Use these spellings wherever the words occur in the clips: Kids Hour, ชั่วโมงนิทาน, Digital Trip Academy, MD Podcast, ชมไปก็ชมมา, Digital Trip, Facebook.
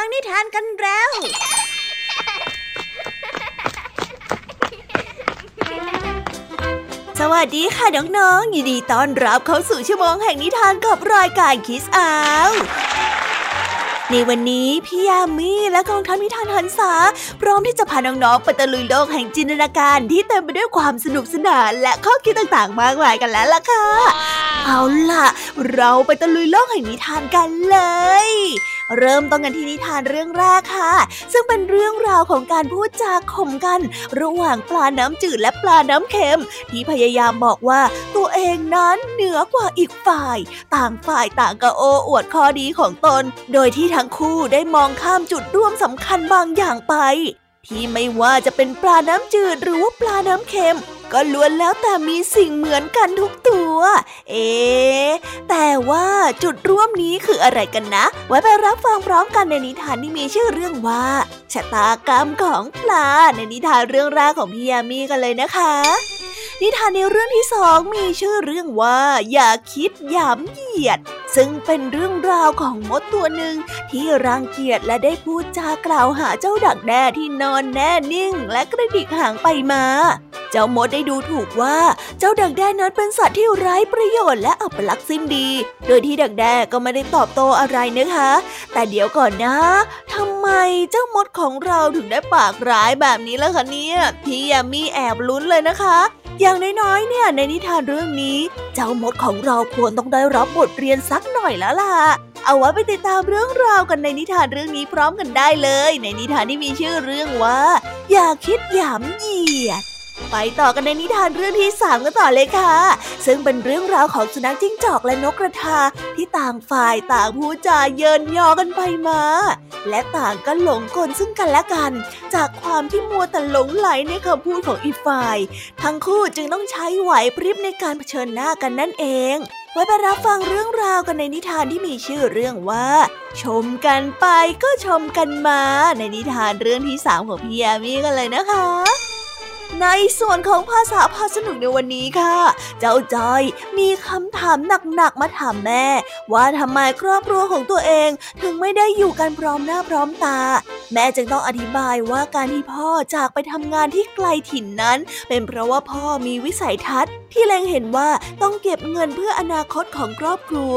ฟังนิทานกันแล้วสวัสดีค่ะน้องๆยินดีต้อนรับเข้าสู่ชั่วโมงแห่งนิทานกับรายการ Kids Hour ในวันนี้พี่ยามีและกองทัพนิทานหันษาพร้อมที่จะพาน้องๆไปตะลุยโลกแห่งจินตนาการที่เต็มไปด้วยความสนุกสนานและข้อคิดต่างๆมากมายกันแล้วล่ะค่ะเอาล่ะเราไปตะลุยโลกแห่งนิทานกันเลยเริ่มต้นกันที่นิทานเรื่องแรกค่ะซึ่งเป็นเรื่องราวของการพูดจาข่มกันระหว่างปลาน้ำจืดและปลาน้ำเค็มที่พยายามบอกว่าตัวเองนั้นเหนือกว่าอีกฝ่ายต่างฝ่ายต่างก็โอ้อวดข้อดีของตนโดยที่ทั้งคู่ได้มองข้ามจุดร่วมสำคัญบางอย่างไปที่ไม่ว่าจะเป็นปลาน้ำจืดหรือว่าปลาน้ำเค็มก็ล้วนแล้วแต่มีสิ่งเหมือนกันทุกตัวแต่ว่าจุดร่วมนี้คืออะไรกันนะไว้ไปรับฟังพร้อมกันในนิทานที่มีชื่อเรื่องว่าชะตากรรมของปลาในนิทานเรื่องแรกของพี่ยามีกันเลยนะคะนิทานในเรื่องที่สองมีชื่อเรื่องว่าอย่าคิดหยามเหยียดซึ่งเป็นเรื่องราวของมดตัวหนึ่งที่รังเกียจและได้พูดจากล่าวหาเจ้าดักแด้ที่นอนแน่นิ่งและกระดิกหางไปมาเจ้ามดได้ดูถูกว่าเจ้าดักแด้นั้นเป็นสัตว์ที่ไร้ประโยชน์และอัปลักษณ์สิ้นดีโดยที่ดักแด้ก็ไม่ได้ตอบโต้อะไรนะคะแต่เดี๋ยวก่อนนะทำไมเจ้ามดของเราถึงได้ปากร้ายแบบนี้ล่ะคะเนี่ยพี่ยามีแอบลุ้นเลยนะคะอย่างน้อยๆเนี่ยในนิทานเรื่องนี้เจ้ามดของเราควรต้องได้รับบทเรียนสักหน่อยแล้วล่ะเอาไว้ไปติดตามเรื่องราวกันในนิทานเรื่องนี้พร้อมกันได้เลยในนิทานที่มีชื่อเรื่องว่าอย่าคิดหยามเหยียดไปต่อกันในนิทานเรื่องที่สามกันต่อเลยค่ะซึ่งเป็นเรื่องราวของสุนัขจิ้งจอกและนกกระทาที่ต่างฝ่ายต่างพูดจาเยินยอกันไปมาและต่างก็หลงกลซึ่งกันและกันจากความที่มัวแต่หลงไหลในคำพูดของอีกฝ่ายทั้งคู่จึงต้องใช้ไหวพริบในการเผชิญหน้ากันนั่นเองไว้ไปรับฟังเรื่องราวกันในนิทานที่มีชื่อเรื่องว่าชมกันไปก็ชมกันมาในนิทานเรื่องที่สามของพี่ยามีกันเลยนะคะในส่วนของภาษาพาสนุกในวันนี้ค่ะเจ้าจ้อยมีคำถามหนักๆมาถามแม่ว่าทำไมครอบครัวของตัวเองถึงไม่ได้อยู่กันพร้อมหน้าพร้อมตาแม่จึงต้องอธิบายว่าการที่พ่อจากไปทำงานที่ไกลถิ่นนั้นเป็นเพราะว่าพ่อมีวิสัยทัศน์ที่เล็งเห็นว่าต้องเก็บเงินเพื่ออนาคตของครอบครัว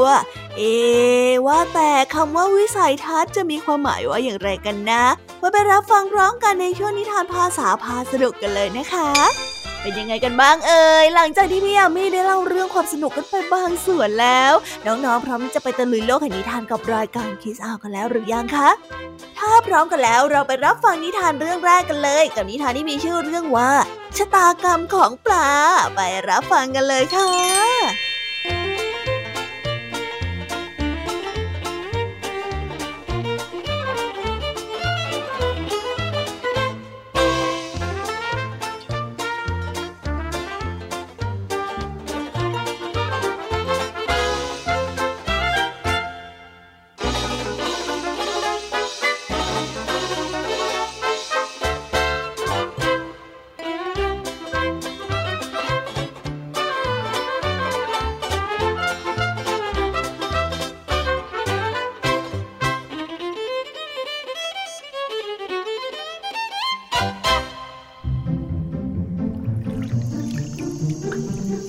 ว่าแต่คำว่าวิสัยทัศน์จะมีความหมายว่าอย่างไรกันนะมาไปรับฟังร้องกันในช่วงนิทานภาษาพาสนุกกันเลยนะคะเป็นยังไงกันบ้างหลังจากที่พี่ยามีได้เล่าเรื่องความสนุกกันไปบางส่วนแล้วน้องๆพร้อมจะไปตะลุยโลกแห่งนิทานกับรายการ Kids Hour กันแล้วหรือยังคะถ้าพร้อมกันแล้วเราไปรับฟังนิทานเรื่องแรกกันเลยกับนิทานที่มีชื่อเรื่องว่าชะตากรรมของปลาไปรับฟังกันเลยค่ะ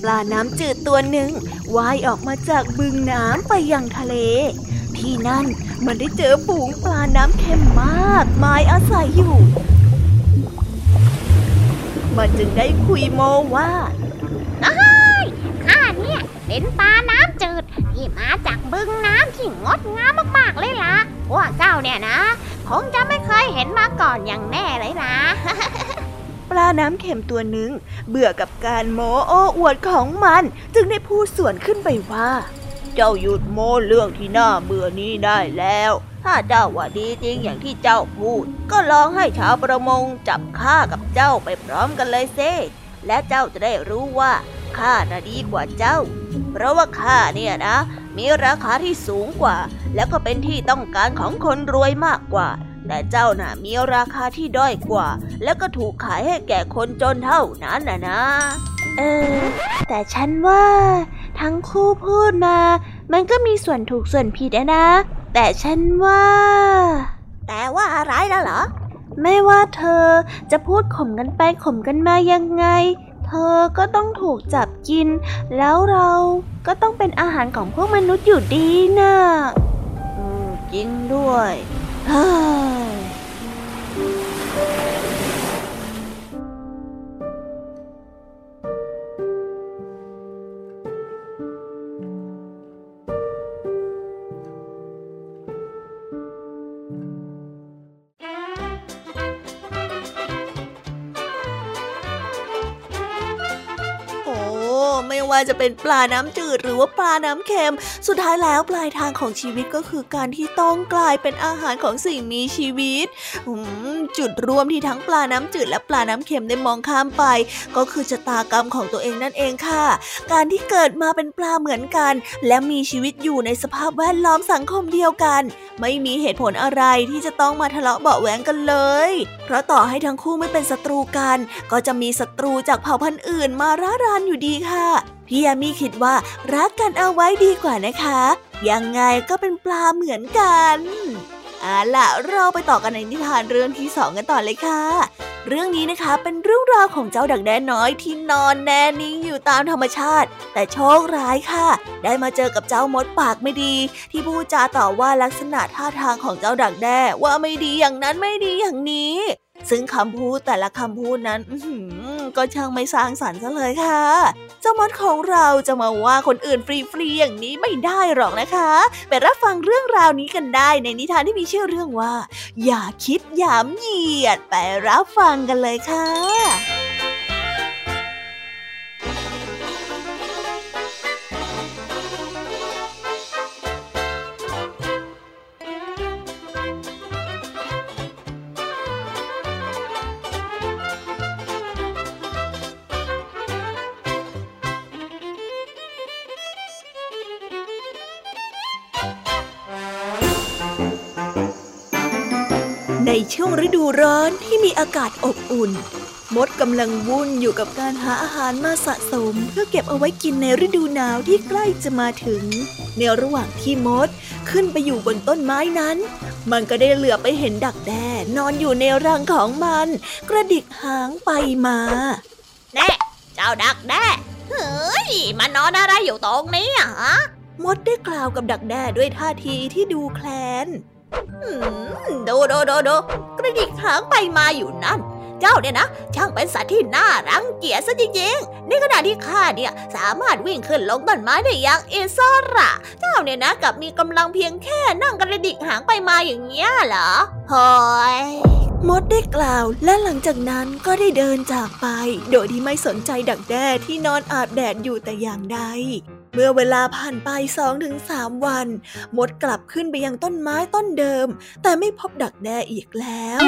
ปลาน้ำจืดตัวหนึ่งว่ายออกมาจากบึงน้ำไปยังทะเลที่นั่นมันได้เจอฝูงปลาน้ำเค็มมากมายอาศัยอยู่มันจึงได้คุยโม้ว่าน้อยข้าเนี่ยเป็นปลาน้ำจืดที่มาจากบึงน้ำที่งดงามมากๆเลยล่ะว่าเจ้าเนี่ยนะคงจะไม่เคยเห็นมาก่อนอย่างแน่เลยล่ะ ปลาน้ำเค็มตัวหนึ่งเบื่อกับการโม้โอ้อวดของมันจึงได้พูดสวนขึ้นไปว่าเจ้าหยุดโม้เรื่องที่น่าเบื่อนี้ได้แล้วถ้าเจ้าว่าดีจริงอย่างที่เจ้าพูดก็ลองให้ชาวประมงจับข้ากับเจ้าไปพร้อมกันเลยสิและเจ้าจะได้รู้ว่าข้าน่ะดีกว่าเจ้าเพราะว่าข้าเนี่ยนะมีราคาที่สูงกว่าแล้วก็เป็นที่ต้องการของคนรวยมากกว่าแต่เจ้าน่ะมีราคาที่ด้อยกว่าแล้วก็ถูกขายให้แก่คนจนเท่านั้นน่ะนะแต่ฉันว่าทั้งคู่พูดมามันก็มีส่วนถูกส่วนผิดนะแต่ฉันว่า แต่ว่าอะไรแล้วเหรอไม่ว่าเธอจะพูดข่มกันไปข่มกันมายังไงเธอก็ต้องถูกจับกินแล้วเราก็ต้องเป็นอาหารของพวกมนุษย์อยู่ดีนะจริงด้วยจะเป็นปลาน้ำจืดหรือว่าปลาน้ำเค็มสุดท้ายแล้วปลายทางของชีวิตก็คือการที่ต้องกลายเป็นอาหารของสิ่งมีชีวิตจุดร่วมที่ทั้งปลาน้ำจืดและปลาน้ำเค็มได้มองข้ามไปก็คือชะตากรรมของตัวเองนั่นเองค่ะการที่เกิดมาเป็นปลาเหมือนกันและมีชีวิตอยู่ในสภาพแวดล้อมสังคมเดียวกันไม่มีเหตุผลอะไรที่จะต้องมาทะเลาะเบาะแว้งกันเลยเพราะต่อให้ทั้งคู่ไม่เป็นศัตรูกันก็จะมีศัตรูจากเผ่าพันธุ์อื่นมาร่ารานอยู่ดีค่ะพี่ยามีคิดว่ารักกันเอาไว้ดีกว่านะคะยังไงก็เป็นปลาเหมือนกันเอาล่ะเราไปต่อกันในนิทานเรื่องที่2กันต่อเลยค่ะเรื่องนี้นะคะเป็นเรื่องราวของเจ้าดักแด้น้อยที่นอนแน่นิ่งอยู่ตามธรรมชาติแต่โชคร้ายค่ะได้มาเจอกับเจ้ามดปากไม่ดีที่พูดจาต่อว่าลักษณะท่าทางของเจ้าดักแด้ว่าไม่ดีอย่างนั้นไม่ดีอย่างนี้ซึ่งคำพูดแต่ละคำพูดนั้นก็ช่างไม่สร้างสรรค์ซะเลยค่ะเจ้ามดของเราจะมาว่าคนอื่นฟรีๆอย่างนี้ไม่ได้หรอกนะคะไปรับฟังเรื่องราวนี้กันได้ในนิทานที่มีชื่อเรื่องว่าอย่าคิดหยามเหยียดไปรับฟังกันเลยค่ะในช่วงฤดูร้อนที่มีอากาศอบอุ่นมดกำลังวุ่นอยู่กับการหาอาหารมาสะสมเพื่อเก็บเอาไว้กินในฤดูหนาวที่ใกล้จะมาถึงในระหว่างที่มดขึ้นไปอยู่บนต้นไม้นั้นมันก็ได้เหลือไปเห็นดักแด้นอนอยู่ในรังของมันกระดิกหางไปมาแน่เจ้าดักแด้เฮ้ยมานอนอะไรอยู่ตรงนี้ฮะมดได้กล่าวกับดักแด้ด้วยท่าทีที่ดูแคลนดูกระดิกหางไปมาอยู่นั่นเจ้าเนี่ยนะช่างเป็นสัตว์ที่น่ารังเกียจซะจริงๆในขณะที่ข้าเนี่ยสามารถวิ่งขึ้นลงต้นไม้ได้อย่างอิสระเจ้าเนี่ยนะกับมีกำลังเพียงแค่นั่งกระดิกหางไปมาอย่างเงี้ยเหรอโอ้ยมดได้กล่าวและหลังจากนั้นก็ได้เดินจากไปโดยที่ไม่สนใจดักแด้ที่นอนอาบแดดอยู่แต่อย่างใดเมื่อเวลาผ่านไป 2-3 วันมดกลับขึ้นไปยังต้นไม้ต้นเดิมแต่ไม่พบดักแด้อีกแล้ว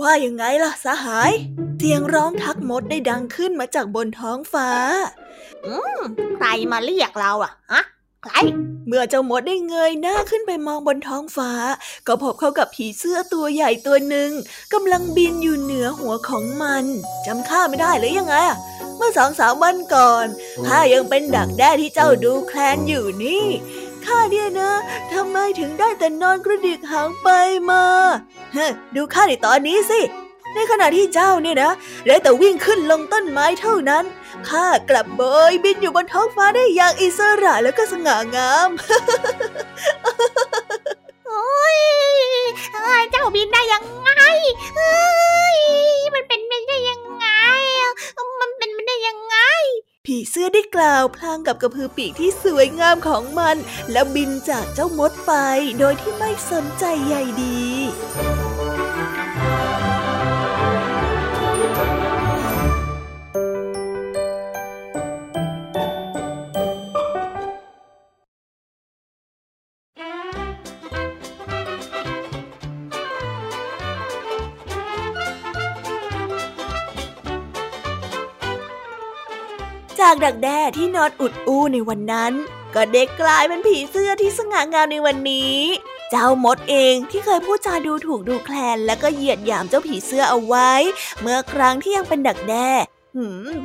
ว่ายังไงล่ะสหายเสียงร้องทักมดได้ดังขึ้นมาจากบนท้องฟ้าใครมาเรียกเราอ่ะฮะใครเมื่อเจ้ามดได้เงยหน้าขึ้นไปมองบนท้องฟ้าก็พบเข้ากับผีเสื้อตัวใหญ่ตัวหนึ่งกำลังบินอยู่เหนือหัวของมันจำข้าไม่ได้หรือยังไงเมื่อ 2-3 วันก่อนข้ายังเป็นดักแด้ที่เจ้าดูแคลนอยู่นี่ข้าเนี่ยนะทำไมถึงได้แต่นอนกระดิกหางไปมาดูข้าในตอนนี้สิในขณะที่เจ้าเนี่ยนะได้แต่วิ่งขึ้นลงต้นไม้เท่านั้นข้ากลับเบยบินอยู่บนท้องฟ้าได้อย่างอิสระแล้วก็สง่างามโอ้ยเจ้าบินได้ยังไงมันเป็นไม่ได้ยังไงมันเป็นไม่ได้ยังไงผีเสื้อได้กล่าวพลางกับกระพือปีกที่สวยงามของมันแล้วบินจากเจ้ามดไปโดยที่ไม่สนใจใยดีจากดักแด้ที่นอนอุดอู้ในวันนั้นก็ได้กลายเป็นผีเสื้อที่สง่างามในวันนี้เจ้ามดเองที่เคยพูดจาดูถูกดูแคลนและก็เหยียดหยามเจ้าผีเสื้อเอาไว้เมื่อครั้งที่ยังเป็นดักแด้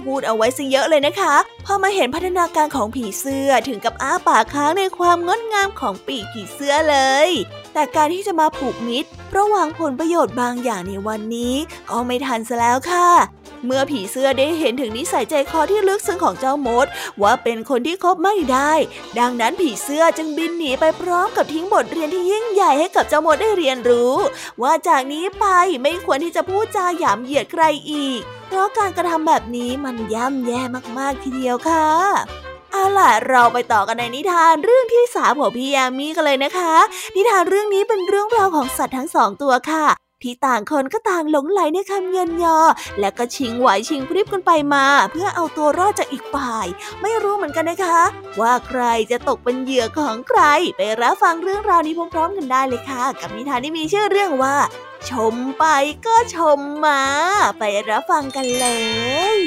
พูดเอาไว้ซะเยอะเลยนะคะพอมาเห็นพัฒนาการของผีเสื้อถึงกับอ้าปากค้างในความงดงามของปีกผีเสื้อเลยแต่การที่จะมาผูกมิตรระหว่างผลประโยชน์บางอย่างในวันนี้ก็ไม่ทันซะแล้วค่ะเมื่อผีเสื้อได้เห็นถึงนิสัยใจคอที่ลึกซึ้งของเจ้ามดว่าเป็นคนที่คบไม่ได้ดังนั้นผีเสื้อจึงบินหนีไปพร้อมกับทิ้งบทเรียนที่ยิ่งใหญ่ให้กับเจ้ามดได้เรียนรู้ว่าจากนี้ไปไม่ควรที่จะพูดจาหยามเหยียดใครอีกเพราะการกระทำแบบนี้มันย่ำแย่มากๆทีเดียวค่ะเอาล่ะเราไปต่อกันในนิทานเรื่องที่3ของพี่ยามีกันเลยนะคะนิทานเรื่องนี้เป็นเรื่องราวของสัตว์ทั้ง2ตัวค่ะที่ต่างคนก็ต่างหลงไหลในคำเยินยอและก็ชิงไหวชิงพริบกันไปมาเพื่อเอาตัวรอดจากอีกฝ่ายไม่รู้เหมือนกันนะคะว่าใครจะตกเป็นเหยื่อของใครไปรับฟังเรื่องราวนี้พร้อมๆกันได้เลยค่ะกับนิทานที่มีชื่อเรื่องว่าชมไปก็ชมมาไปรับฟังกันเลย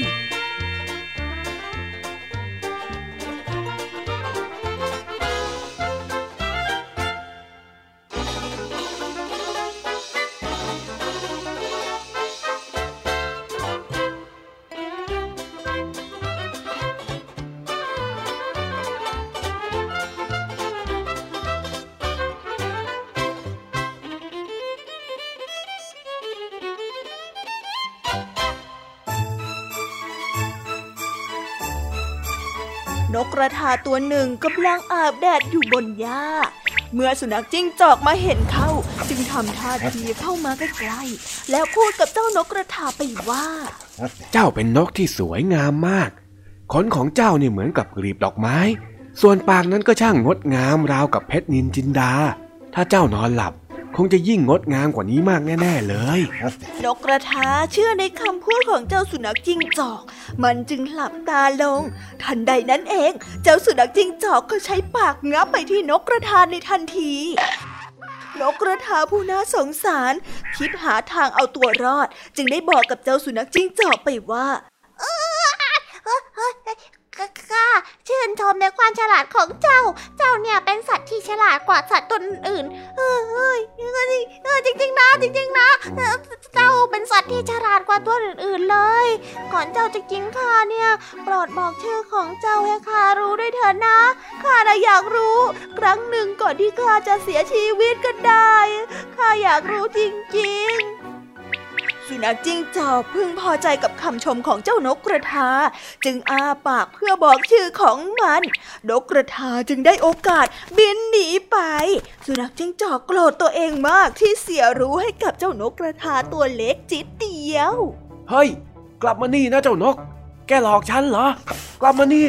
นกกระทาตัวหนึ่งกำลังอาบแดดอยู่บนหญ้าเมื่อสุนัขจิ้งจอกมาเห็นเข้าจึงทำท่าทีเข้ามาใกล้ๆแล้วพูดกับเจ้านกกระทาไปว่าเจ้าเป็นนกที่สวยงามมากขนของเจ้านี่เหมือนกับกลีบดอกไม้ส่วนปากนั้นก็ช่างงดงามราวกับเพชรนิลจินดาถ้าเจ้านอนหลับคงจะยิ่งงดงามกว่านี้มากแน่ๆเลยนกกระทาเชื่อในคำพูดของเจ้าสุนัขจิ้งจอกมันจึงหลับตาลงทันใดนั้นเองเจ้าสุนัขจิ้งจอกก็ใช้ปากงับไปที่นกกระทาในทันทีนกกระทาผู้น่าสงสารคิดหาทางเอาตัวรอดจึงได้บอกกับเจ้าสุนัขจิ้งจอกไปว่าข้าชื่นชมในความฉลาดของเจ้าเจ้าเนี่ยเป็นสัตว์ที่ฉลาดกว่าสัตว์ตัวอื่นจริงๆนะจริงๆนะเจ้าเป็นสัตว์ที่ฉลาดกว่าตัวอื่นๆเลยก่อนเจ้าจะกินข้าเนี่ยโปรดบอกชื่อของเจ้าให้ข้ารู้ด้วยเถิดนะข้าอยากรู้ครั้งหนึ่งก่อนที่ข้าจะเสียชีวิตก็ได้ข้าอยากรู้จริงๆสุนัขจิ้งจอกพึงพอใจกับคำชมของเจ้านกกระทาจึงอ้าปากเพื่อบอกชื่อของมันนกกระทาจึงได้โอกาสบินหนีไปสุนัขจิ้งจอกโกรธตัวเองมากที่เสียรู้ให้กับเจ้านกกระทาตัวเล็กจิ๊ดเดียวเฮ้ยกลับมานี่นะเจ้านกแกหลอกฉันเหรอกลับมานี่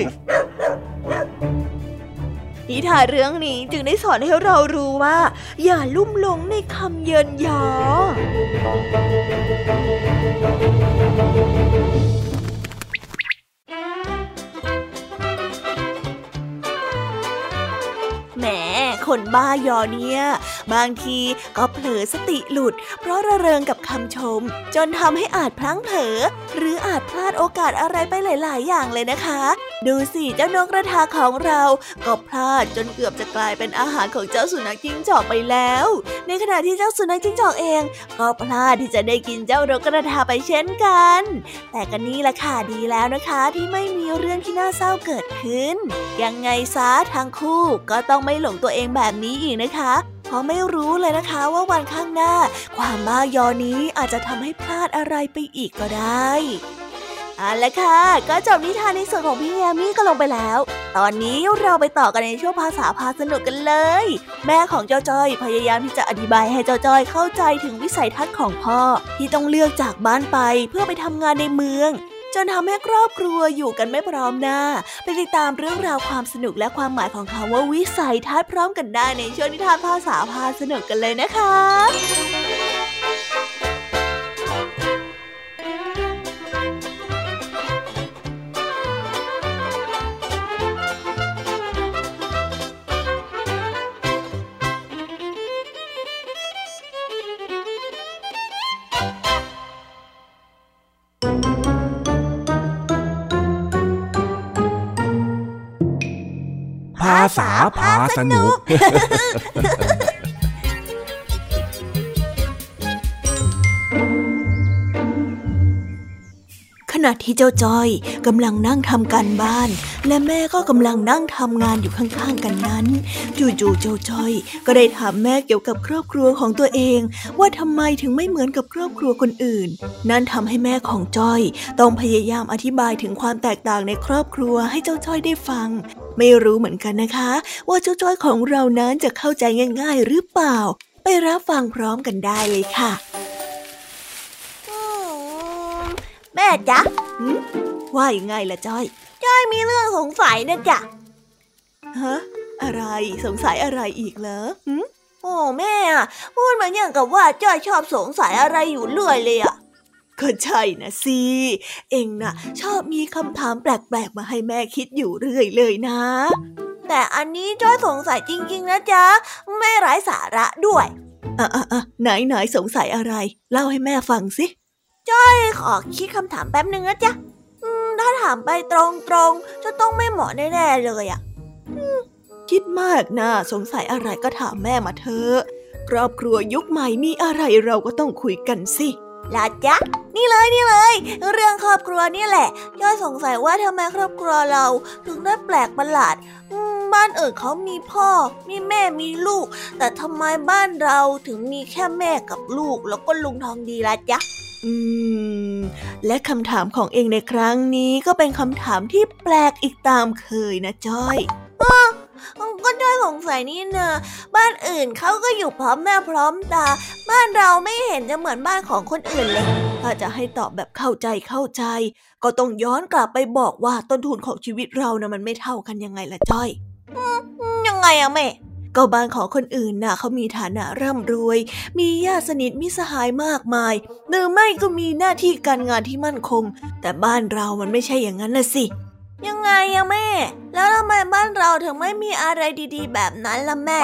นิทานเรื่องนี้จึงได้สอนให้เรารู้ว่าอย่าลุ่มหลงในคำเยินยอแหมคนบ้ายอเนี่ยบางทีก็เผลอสติหลุดเพราะระเริงกับคำชมจนทำให้อาจพลั้งเผลอหรืออาจพลาดโอกาสอะไรไปหลายๆอย่างเลยนะคะดูสิเจ้านกกระทาของเราก็พลาดจนเกือบจะกลายเป็นอาหารของเจ้าสุนัขจิ้งจอกไปแล้วในขณะที่เจ้าสุนัขจิ้งจอกเองก็พลาดที่จะได้กินเจ้านกกระทาไปเช่นกันแต่ก็นี่แหละค่ะดีแล้วนะคะที่ไม่มีเรื่องที่น่าเศร้าเกิดขึ้นยังไงซะทั้งคู่ก็ต้องไม่หลงตัวเองแบบนี้อีกนะคะเพราะไม่รู้เลยนะคะว่าวันข้างหน้าความบ้ายอนี้อาจจะทำให้พลาดอะไรไปอีกก็ได้เอาละค่ะก็จบนิทานในส่วนของพี่ยามีก็ลงไปแล้วตอนนี้เราไปต่อกันในช่วงภาษาพาสนุกกันเลยแม่ของเจ้าจ้อยพยายามที่จะอธิบายให้เจ้าจ้อยเข้าใจถึงวิสัยทัศน์ของพ่อที่ต้องเลือกจากบ้านไปเพื่อไปทำงานในเมืองจนทำให้ครอบครัวอยู่กันไม่พร้อมหน้าไปติดตามเรื่องราวความสนุกและความหมายของคำว่าวิสัยทัศน์พร้อมกันได้ในช่วงนิทานภาษาพาสนุกกันเลยนะคะภาษาพาสนุกข ณะที่เจ้าจ้อยกำลังนั่งทำการบ้านและแม่ก็กำลังนั่งทำงานอยู่ข้างๆกันนั้นจู่ๆเจ้าจ้อยก็ได้ถามแม่เกี่ยวกับครอบครัวของตัวเองว่าทำไมถึงไม่เหมือนกับครอบครัวคนอื่นนั่นทำให้แม่ของจ้อยต้องพยายามอธิบายถึงความแตกต่างในครอบครัวให้เจ้าจ้อยได้ฟังไม่รู้เหมือนกันนะคะว่าเจ้าจ้อยของเรานั้นจะเข้าใจง่ายๆหรือเปล่าไปรับฟังพร้อมกันได้เลยค่ะแม่จ๊ะว่ายังไงล่ะจ้อยจ้อยมีเรื่องสงสัยนะจ๊ะฮะอะไรสงสัยอะไรอีกเหรอโอ้แม่อ่ะพูดมาอย่างกับว่าจ้อยชอบสงสัยอะไรอยู่เรื่อยเลยอ่ะก็ใช่นะสิเอ็งน่ะชอบมีคำถามแปลกๆมาให้แม่คิดอยู่เรื่อยเลยนะแต่อันนี้จ้อยสงสัยจริงๆนะจ๊ะไม่ไร้สาระด้วยอ่ะไหนสงสัยอะไรเล่าให้แม่ฟังสิจ้อยขอคิดคำถามแป๊บนึงนะจ๊ะถ้าถามไปตรงๆจะต้องไม่เหมาะแน่ๆเลยอ่ะคิดมากนะสงสัยอะไรก็ถามแม่มาเถอะครอบครัวยุคใหม่มีอะไรเราก็ต้องคุยกันสิล่ะจ๊ะนี่เลยเรื่องครอบครัวนี่แหละจ้อยสงสัยว่าทำไมครอบครัวเราถึงได้แปลกประหลาดบ้านอื่นเขามีพ่อมีแม่มีลูกแต่ทำไมบ้านเราถึงมีแค่แม่กับลูกแล้วก็ลุงทองดีล่ะจ๊ะและคำถามของเองในครั้งนี้ก็เป็นคำถามที่แปลกอีกตามเคยนะจ้อยก็จ้อยสงสัยนี่นะบ้านอื่นเขาก็อยู่พร้อมหน้าพร้อมตาบ้านเราไม่เห็นจะเหมือนบ้านของคนอื่นเลยถ้าจะให้ตอบแบบเข้าใจก็ต้องย้อนกลับไปบอกว่าต้นทุนของชีวิตเรานะมันไม่เท่ากันยังไงล่ะจ้อยยังไงอะแม่ก็บ้านของคนอื่นน่ะเขามีฐานะร่ำรวยมีญาติสนิทมิตรสหายมากมายหรือไม่ก็มีหน้าที่การงานที่มั่นคงแต่บ้านเรามันไม่ใช่อย่างนั้นน่ะสิยังไงอะแม่แล้วทำไมบ้านเราถึงไม่มีอะไรดีๆแบบนั้นล่ะแม่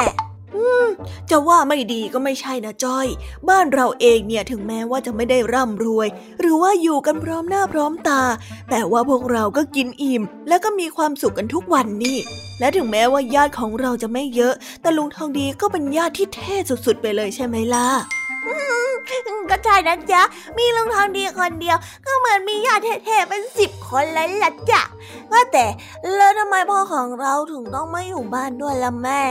จะว่าไม่ดีก็ไม่ใช่นะจ้อยบ้านเราเองเนี่ยถึงแม้ว่าจะไม่ได้ร่ำรวยหรือว่าอยู่กันพร้อมหน้าพร้อมตาแต่ว่าพวกเราก็กินอิ่มแล้วก็มีความสุขกันทุกวันนี่และถึงแม้ว่าญาติของเราจะไม่เยอะแต่ลุงทองดีก็เป็นญาติที่เท่สุดๆไปเลยใช่ไหมล่ะก็ใช่นะจ๊ะมีลุงทองดีคนเดียวก็เหมือนมีญาติแท้ๆเป็น10 คนเลยล่ะจ๊ะว่าแต่แล้วทำไมพ่อของเราถึงต้องไม่อยู่บ้านด้วยล่ะแม่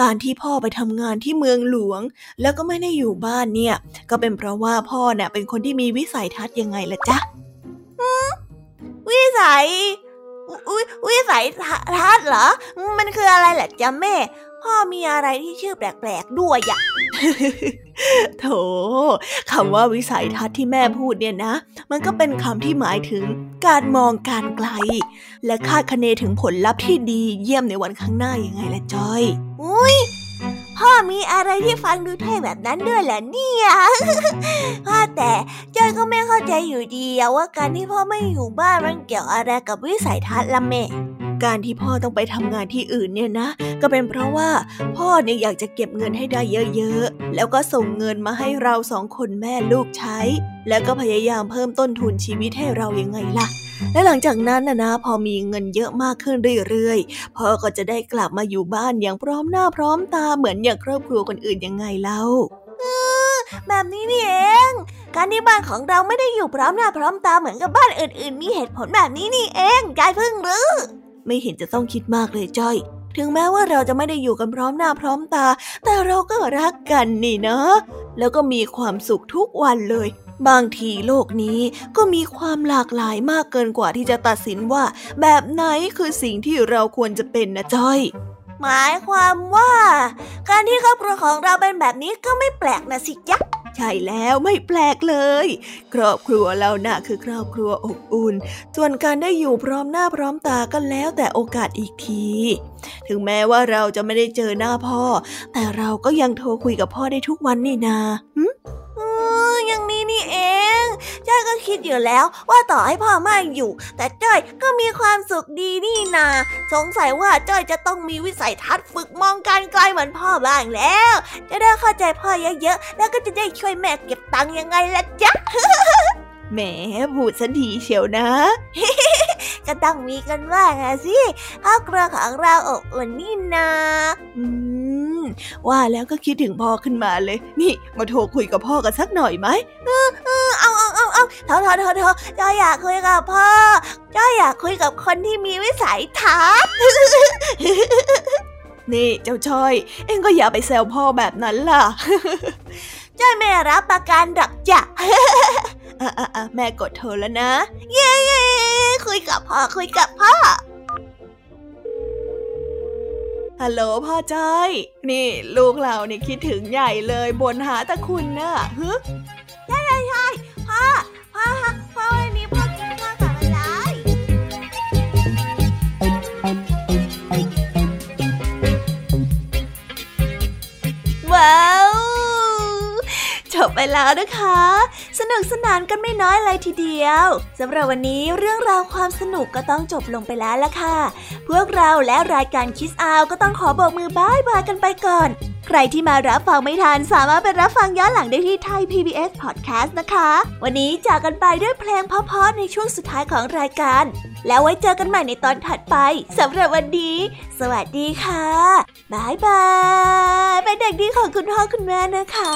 การที่พ่อไปทำงานที่เมืองหลวงแล้วก็ไม่ได้อยู่บ้านเนี่ยก็เป็นเพราะว่าพ่อเนี่ยเป็นคนที่มีวิสัยทัศน์ยังไงล่ะจ๊ะวิสัยทัศน์เหรอมันคืออะไรล่ะจ๊ะแม่พ่อมีอะไรที่ชื่อแปลกๆด้วยอ่ะ โถคำว่าวิสัยทัศน์ที่แม่พูดเนี่ยนะมันก็เป็นคำที่หมายถึงการมองการไกลและคาดคะเนถึงผลลัพธ์ที่ดีเยี่ยมในวันข้างหน้ายังไงล่ะจ้อยอุ้ยพ่อมีอะไรที่ฟังดูเท่แบบนั้นด้วยเหรอเนี่ยพ่อแต่จ้อยก็ไม่เข้าใจอยู่ดีว่าการที่พ่อไม่อยู่บ้านมันเกี่ยวอะไรกับวิสัยทัศน์ล่ะแม่การที่พ่อต้องไปทำงานที่อื่นเนี่ยนะก็เป็นเพราะว่าพ่อเนี่ยอยากจะเก็บเงินให้ได้เยอะๆแล้วก็ส่งเงินมาให้เรา2 คนแม่ลูกใช้แล้วก็พยายามเพิ่มต้นทุนชีวิตให้เรายังไงล่ะและหลังจากนั้นนะพอมีเงินเยอะมากขึ้นเรื่อยๆพ่อก็จะได้กลับมาอยู่บ้านอย่างพร้อมหน้าพร้อมตาเหมือนอย่างครอบครัวคนอื่นยังไงเล่าแบบนี้นี่เองการที่บ้านของเราไม่ได้อยู่พร้อมหน้าพร้อมตาเหมือนกับบ้านอื่นๆมีเหตุผลแบบนี้นี่เองยายเพิ่งรู้ไม่เห็นจะต้องคิดมากเลยจ้อยถึงแม้ว่าเราจะไม่ได้อยู่กันพร้อมหน้าพร้อมตาแต่เราก็รักกันนี่นะแล้วก็มีความสุขทุกวันเลยบางทีโลกนี้ก็มีความหลากหลายมากเกินกว่าที่จะตัดสินว่าแบบไหนคือสิ่งที่เราควรจะเป็นนะจ้อยหมายความว่าการที่ครอบครัวของเราเป็นแบบนี้ก็ไม่แปลกนะสิจ๊ะใช่แล้วไม่แปลกเลยครอบครัวเราน่ะคือครอบครัวอบอุ่นส่วนการได้อยู่พร้อมหน้าพร้อมตาก็แล้วแต่โอกาสอีกทีถึงแม้ว่าเราจะไม่ได้เจอหน้าพ่อแต่เราก็ยังโทรคุยกับพ่อได้ทุกวันนี่นาอย่างนี้นี่เองจ้อยก็คิดอยู่แล้วว่าต่อให้พ่อไม่อยู่แต่จ้อยก็มีความสุขดีนี่นาสงสัยว่าจ้อยจะต้องมีวิสัยทัศน์ฝึกมองการไกลเหมือนพ่อบ้างแล้วจะได้เข้าใจพ่อเยอะๆแล้วก็จะได้ช่วยแม่เก็บตังค์ยังไงล่ะจ๊ะ แหมพูดซะดีเชียวนะ ก็ต้องมีกันว่าไงสิครอบครัวของเราอบอุ่นนี่นาว่าแล้วก็คิดถึงพ่อขึ้นมาเลยนี่มาโทรคุยกับพ่อกันสักหน่อยไหมเอา เธอจ้อยอยากคุยกับพ่อจ้อยอยากคุยกับคนที่มีวิสัยทัศน์ นี่เจ้าจ้อยเอ็งก็อย่าไปแซวพ่อแบบนั้นล่ะ จ้อยไม่รับประกันดอกจ้ะ แม่กดเธอแล้วนะเย้ๆคุยกับพ่อฮัลโหลพ่อจ้อยนี่ลูกเราเนี่ยคิดถึงใหญ่เลยบ่นหาตะคุณน่ะฮึใช่ๆๆพ่อวันนี้พ่อกินข้าวกับอะไรว้าวจบไปแล้วนะคะสนุกสนานกันไม่น้อยเลยทีเดียวสำหรับวันนี้เรื่องราวความสนุกก็ต้องจบลงไปแล้วล่ะค่ะพวกเราและรายการ Kids Hour ก็ต้องขอโบกมือบ๊ายบายกันไปก่อนใครที่มารับฟังไม่ทันสามารถไปรับฟังย้อนหลังได้ที่ Thai PBS Podcast นะคะวันนี้จากกันไปด้วยเพลงเพราะๆในช่วงสุดท้ายของรายการแล้วไว้เจอกันใหม่ในตอนถัดไปสำหรับวันนี้สวัสดีค่ะบ๊ายบายเป็นเด็กดีของคุณพ่อคุณแม่นะคะ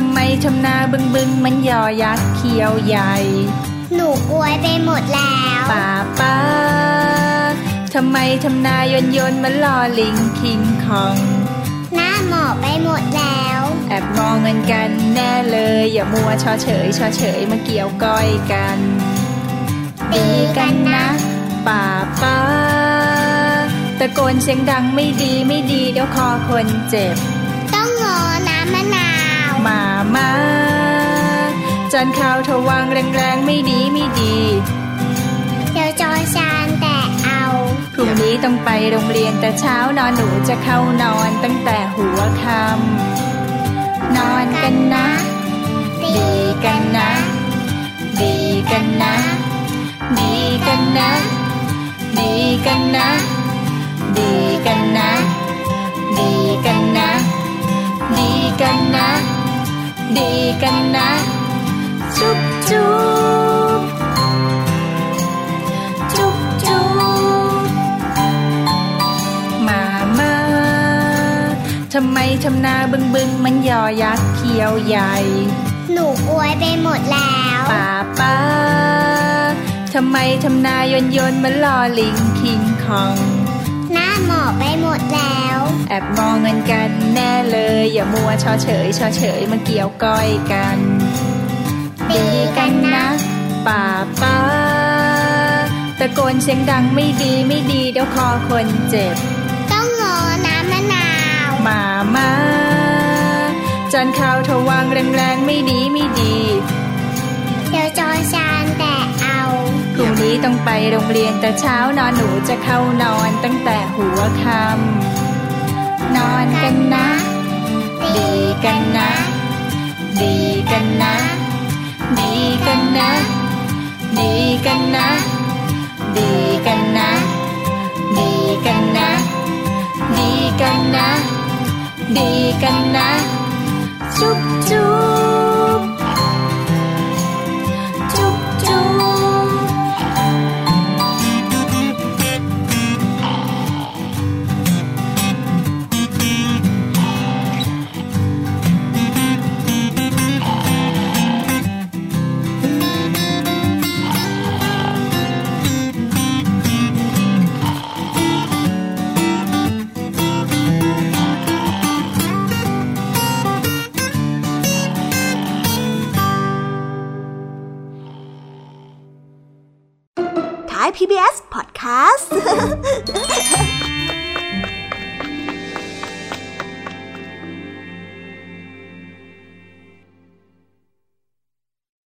ทำไมทำนาบึงบึงมันยอยักษ์เขียวใหญ่หนูกลวยไปหมดแล้วป้าทำไมทำนายนยนมันลอลิงคิงคองหน้าหมอบไปหมดแล้วแอบมองกันแน่เลยอย่ามัวชอเฉยมาเกี่ยวก้อยกันตีกันนะป้าตะโกนเสียงดังไม่ดีเดี๋ยวคอคนเจ็บต้องงอน้ำมะนาวมาจานข้าวทวางแรงไม่ดีเดี๋ยวจอชานแต่เอาพรุ่งนี้ต้องไปโรงเรียนแต่เช้านอนหนูจะเข้านอนตั้งแต่หัวค่ำนอนกันนะดีกันนะดีกันนะดีกันนะดีกันนะดีกันนะดีกันนะดีกันนะดีกันนะจุ๊บจุ๊บจุ๊บจุ๊บมาทำไมทำนาบึงมันยอยักษ์เขียวใหญ่หนูกลวยไปหมดแล้วป้าทำไมทำนายนมันลอลิงคิงคองหน้าหมอบไปหมดแล้วแอบมองกันแน่เลยอย่ามัวชอเฉยมาเกี่ยวก้อยกันตีกันนะป้าตะโกนเสียงดังไม่ดีเดี๋ยวคอคนเจ็บต้องงอน้ำมะนาวมาจานข้าวทวางแรงไม่ดีเดี๋ยวจอชานแต่เอาพรุ่งนี้ต้องไปโรงเรียนแต่เช้านอนหนูจะเข้านอนตั้งแต่หัวค่ำนอนกันนะดีกันนะดีกันนะดีกันนะดีกันนะดีกันนะดีกันนะดีกันนะดีกันนะจุ๊บจุ๊บจุ๊บจุ๊บPBS Podcast